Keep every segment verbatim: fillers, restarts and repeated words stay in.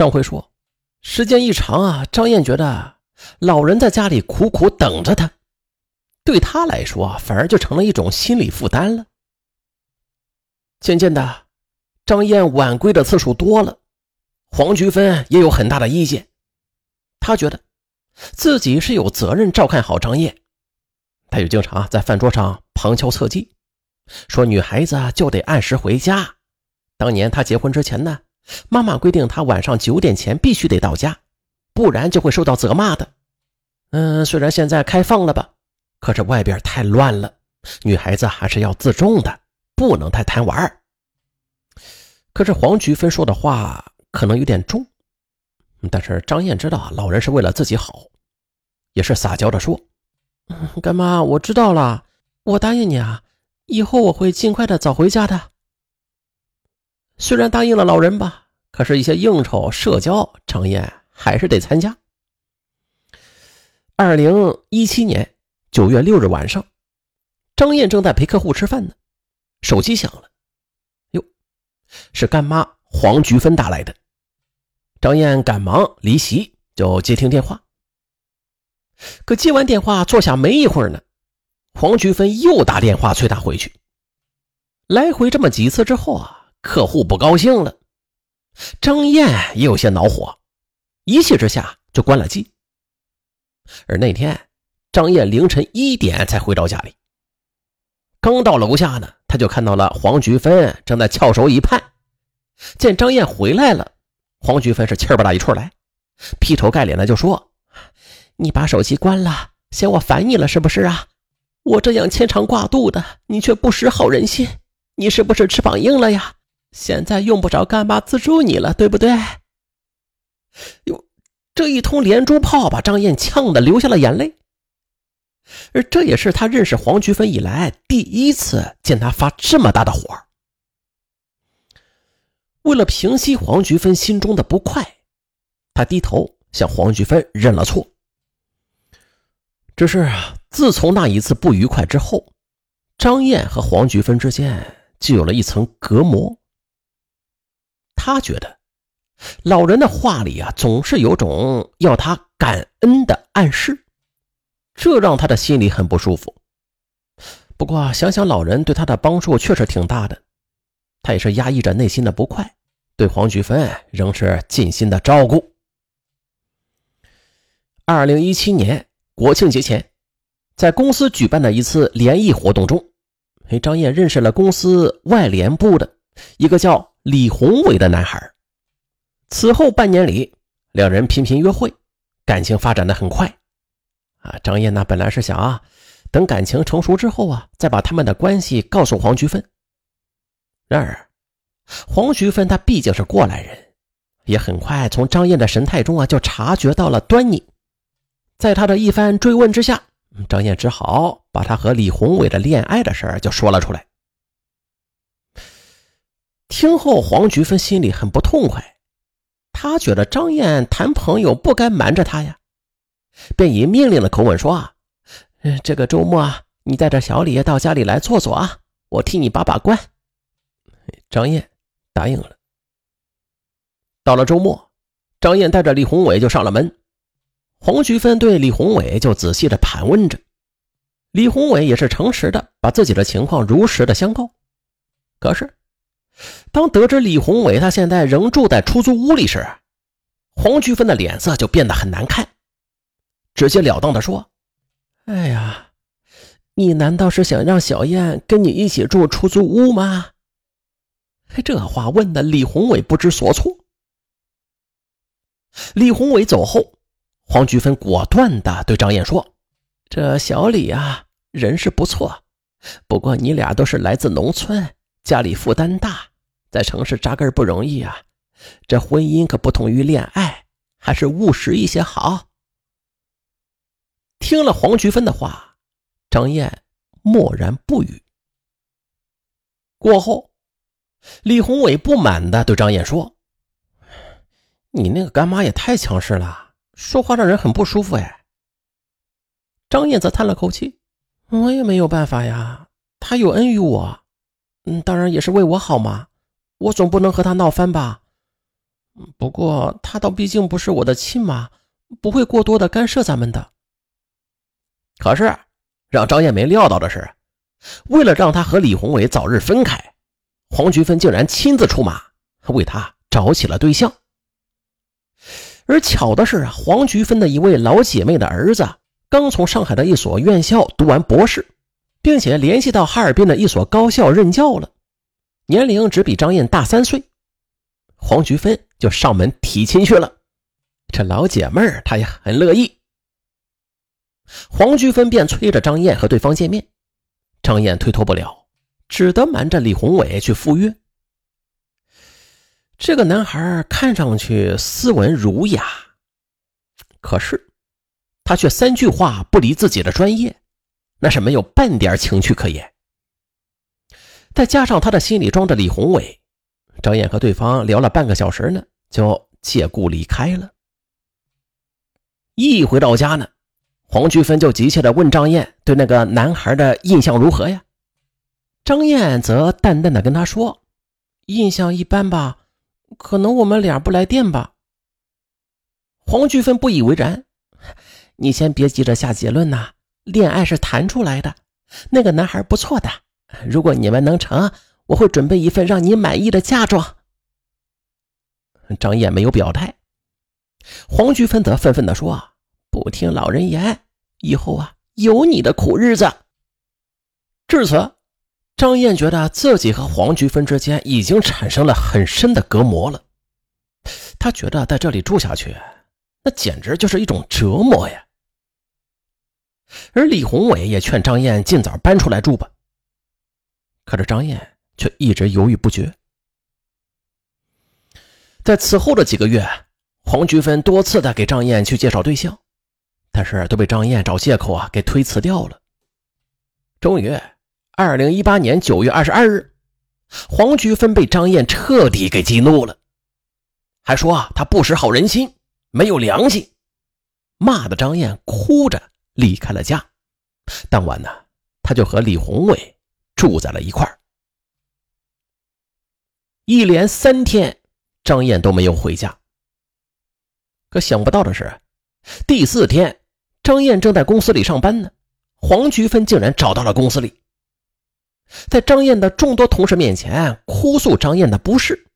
上回说，时间一长啊，张燕觉得老人在家里苦苦等着他，对他来说啊，反而就成了一种心理负担了。渐渐的，张燕晚归的次数多了，黄菊芬也有很大的意见。她觉得自己是有责任照看好张燕，她就经常在饭桌上旁敲侧击，说女孩子就得按时回家。当年她结婚之前呢，妈妈规定她晚上九点前必须得到家，不然就会受到责骂的。嗯，虽然现在开放了吧，可是外边太乱了，女孩子还是要自重的，不能太贪玩。可是黄菊芬说的话可能有点重，但是张燕知道啊，老人是为了自己好，也是撒娇的说、嗯、干妈，我知道了，我答应你啊，以后我会尽快的早回家的。虽然答应了老人吧，可是一些应酬社交张燕还是得参加。二零一七年九月六日晚上，张燕正在陪客户吃饭呢，手机响了，哟，是干妈黄菊芬打来的。张燕赶忙离席，就接听电话。可接完电话坐下没一会儿呢，黄菊芬又打电话催她回去。来回这么几次之后啊，客户不高兴了，张燕也有些恼火，一气之下就关了机。而那天张燕凌晨一点才回到家里，刚到楼下呢，他就看到了黄菊芬正在翘首以盼。见张燕回来了，黄菊芬是气儿不打一处来，劈头盖脸的就说：“你把手机关了，嫌我烦你了是不是啊？我这样牵肠挂肚的，你却不识好人心，你是不是翅膀硬了呀？现在用不着干妈资助你了，对不对？”哟，这一通连珠炮把张燕呛得流下了眼泪。而这也是他认识黄菊芬以来第一次见他发这么大的火。为了平息黄菊芬心中的不快，他低头向黄菊芬认了错。只是自从那一次不愉快之后，张燕和黄菊芬之间就有了一层隔膜。他觉得老人的话里啊，总是有种要他感恩的暗示，这让他的心里很不舒服。不过想想老人对他的帮助确实挺大的，他也是压抑着内心的不快，对黄菊芬仍是尽心的照顾。二零一七年国庆节前，在公司举办的一次联谊活动中，张燕认识了公司外联部的一个叫李宏伟的男孩。此后半年里，两人频频约会，感情发展得很快。啊，张燕呢本来是想啊，等感情成熟之后啊，再把他们的关系告诉黄菊芬。然而，黄菊芬她毕竟是过来人，也很快从张燕的神态中啊就察觉到了端倪。在她的一番追问之下，张燕只好把她和李宏伟的恋爱的事儿就说了出来。听后，黄菊芬心里很不痛快，她觉得张燕谈朋友不该瞒着她呀。便以命令的口吻说啊，这个周末啊，你带着小李到家里来坐坐啊，我替你把把关。张燕答应了。到了周末，张燕带着李宏伟就上了门。黄菊芬对李宏伟就仔细的盘问着，李宏伟也是诚实的把自己的情况如实的相告。可是当得知李宏伟他现在仍住在出租屋里时，黄菊芬的脸色就变得很难看，直截了当地说：“哎呀，你难道是想让小燕跟你一起住出租屋吗？”这话问的李宏伟不知所措。李宏伟走后，黄菊芬果断地对张燕说：“这小李啊，人是不错，不过你俩都是来自农村，家里负担大，在城市扎根不容易啊。这婚姻可不同于恋爱，还是务实一些好。”听了黄菊芬的话，张燕默然不语。过后，李宏伟不满地对张燕说：“你那个干妈也太强势了，说话让人很不舒服哎。”张燕则叹了口气：“我也没有办法呀，她有恩于我，嗯，当然也是为我好嘛，我总不能和她闹翻吧。不过她倒毕竟不是我的亲妈，不会过多的干涉咱们的。可是让张艳梅料到的是，为了让她和李宏伟早日分开，黄菊芬竟然亲自出马，为她找起了对象。而巧的是，黄菊芬的一位老姐妹的儿子刚从上海的一所院校读完博士，并且联系到哈尔滨的一所高校任教了，年龄只比张燕大三岁。黄菊芬就上门提亲去了，这老姐妹儿她也很乐意。黄菊芬便催着张燕和对方见面，张燕推脱不了，只得瞒着李宏伟去赴约。这个男孩看上去斯文儒雅，可是他却三句话不离自己的专业，那是没有半点情趣可言。再加上他的心里装着李宏伟，张燕和对方聊了半个小时呢，就借故离开了。一回到家呢，黄菊芬就急切地问张燕对那个男孩的印象如何呀？张燕则淡淡地跟他说，印象一般吧，可能我们俩不来电吧。黄菊芬不以为然，你先别急着下结论呐，恋爱是谈出来的，那个男孩不错的，如果你们能成，我会准备一份让你满意的嫁妆。张燕没有表态，黄菊芬则愤愤地说，不听老人言，以后啊有你的苦日子。至此，张燕觉得自己和黄菊芬之间已经产生了很深的隔膜了，她觉得在这里住下去，那简直就是一种折磨呀。而李宏伟也劝张燕尽早搬出来住吧，可是张燕却一直犹豫不决。在此后的几个月，黄菊芬多次的给张燕去介绍对象，但是都被张燕找借口啊给推辞掉了。终于二零一八年九月二十二日，黄菊芬被张燕彻底给激怒了，还说啊她不识好人心，没有良心，骂得张燕哭着离开了家。当晚呢，她就和李宏伟住在了一块儿。一连三天，张燕都没有回家。可想不到的是，第四天，张燕正在公司里上班呢，黄菊芬竟然找到了公司里，在张燕的众多同事面前哭诉张燕的不是，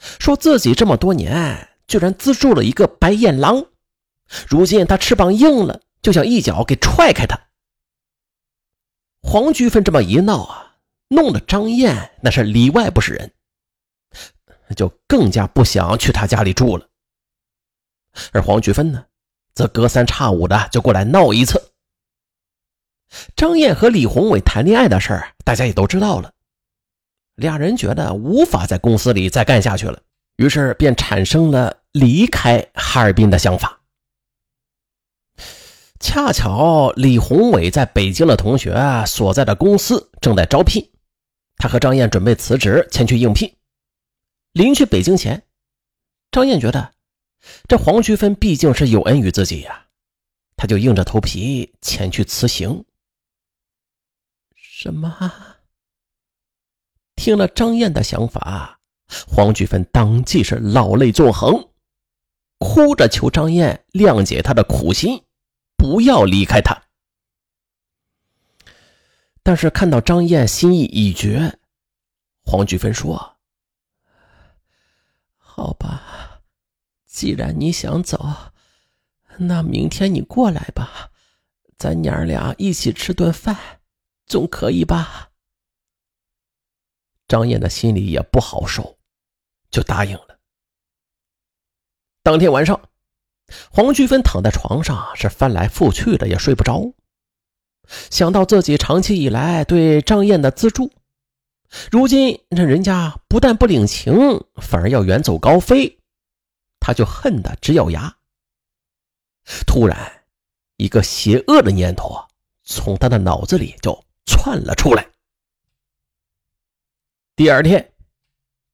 说自己这么多年居然资助了一个白眼狼，如今他翅膀硬了，就想一脚给踹开他。黄菊芬这么一闹啊，弄得张燕那是里外不是人，就更加不想去他家里住了。而黄菊芬呢，则隔三差五的就过来闹一次。张燕和李宏伟谈恋爱的事儿，大家也都知道了，俩人觉得无法在公司里再干下去了，于是便产生了离开哈尔滨的想法。恰巧李宏伟在北京的同学所在的公司正在招聘，他和张燕准备辞职前去应聘。临去北京前，张燕觉得这黄菊芬毕竟是有恩于自己呀、啊，他就硬着头皮前去辞行。什么？听了张燕的想法，黄菊芬当即是老泪纵横，哭着求张燕谅解她的苦心，不要离开她。但是看到张燕心意已决，黄菊芬说，好吧，既然你想走，那明天你过来吧，咱娘儿俩一起吃顿饭，总可以吧？张燕的心里也不好受，就答应了。当天晚上，黄菊芬躺在床上是翻来覆去的，也睡不着。想到自己长期以来对张燕的资助，如今这人家不但不领情，反而要远走高飞，她就恨得直咬牙。突然，一个邪恶的念头从他的脑子里就窜了出来。第二天，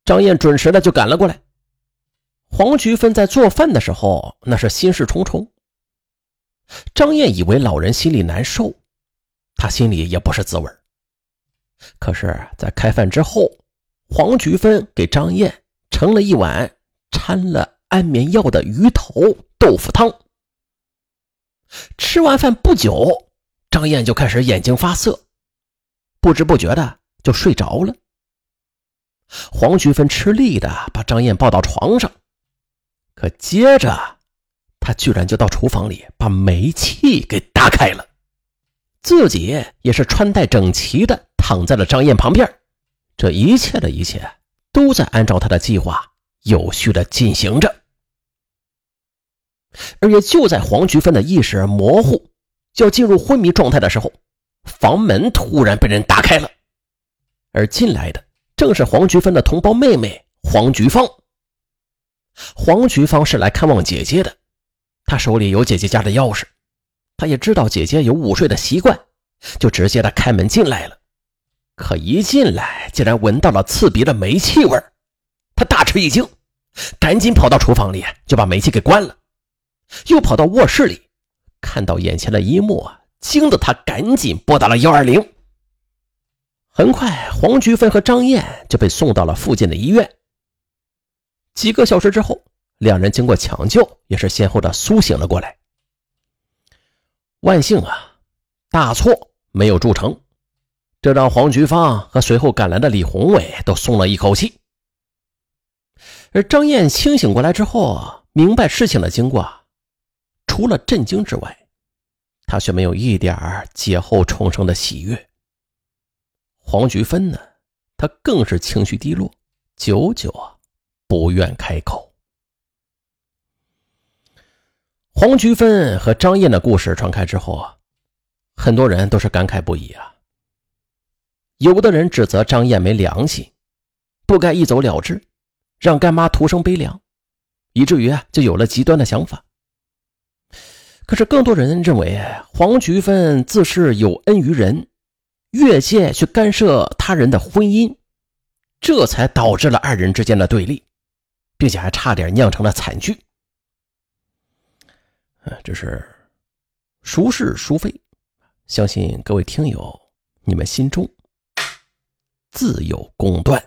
张燕准时的就赶了过来。黄菊芬在做饭的时候，那是心事重重。张燕以为老人心里难受，她心里也不是滋味。可是在开饭之后，黄菊芬给张燕盛了一碗掺了安眠药的鱼头豆腐汤。吃完饭不久，张燕就开始眼睛发涩，不知不觉的就睡着了。黄菊芬吃力的把张燕抱到床上，可接着他居然就到厨房里把煤气给打开了，自己也是穿戴整齐的躺在了张燕旁边。这一切的一切都在按照他的计划有序的进行着。而也就在黄菊芬的意识模糊要进入昏迷状态的时候，房门突然被人打开了，而进来的正是黄菊芬的同胞妹妹黄菊芳。黄菊芳是来看望姐姐的，她手里有姐姐家的钥匙，她也知道姐姐有午睡的习惯，就直接的开门进来了。可一进来竟然闻到了刺鼻的煤气味，她大吃一惊，赶紧跑到厨房里就把煤气给关了，又跑到卧室里看到眼前的一幕，惊得她赶紧拨打了一二零。很快黄菊芬和张燕就被送到了附近的医院。几个小时之后，两人经过抢救也是先后的苏醒了过来。万幸啊，大错没有铸成，这让黄菊芳和随后赶来的李宏伟都松了一口气。而张燕清醒过来之后，明白事情的经过，除了震惊之外，她却没有一点劫后重生的喜悦。黄菊芬呢，她更是情绪低落，久久啊不愿开口。黄菊芬和张燕的故事传开之后啊，很多人都是感慨不已啊。有的人指责张燕没良心，不该一走了之，让干妈徒生悲凉，以至于啊就有了极端的想法。可是更多人认为黄菊芬自是有恩于人，越界去干涉他人的婚姻，这才导致了二人之间的对立，并且还差点酿成了惨剧。这是孰是孰非，相信各位听友你们心中自有公断。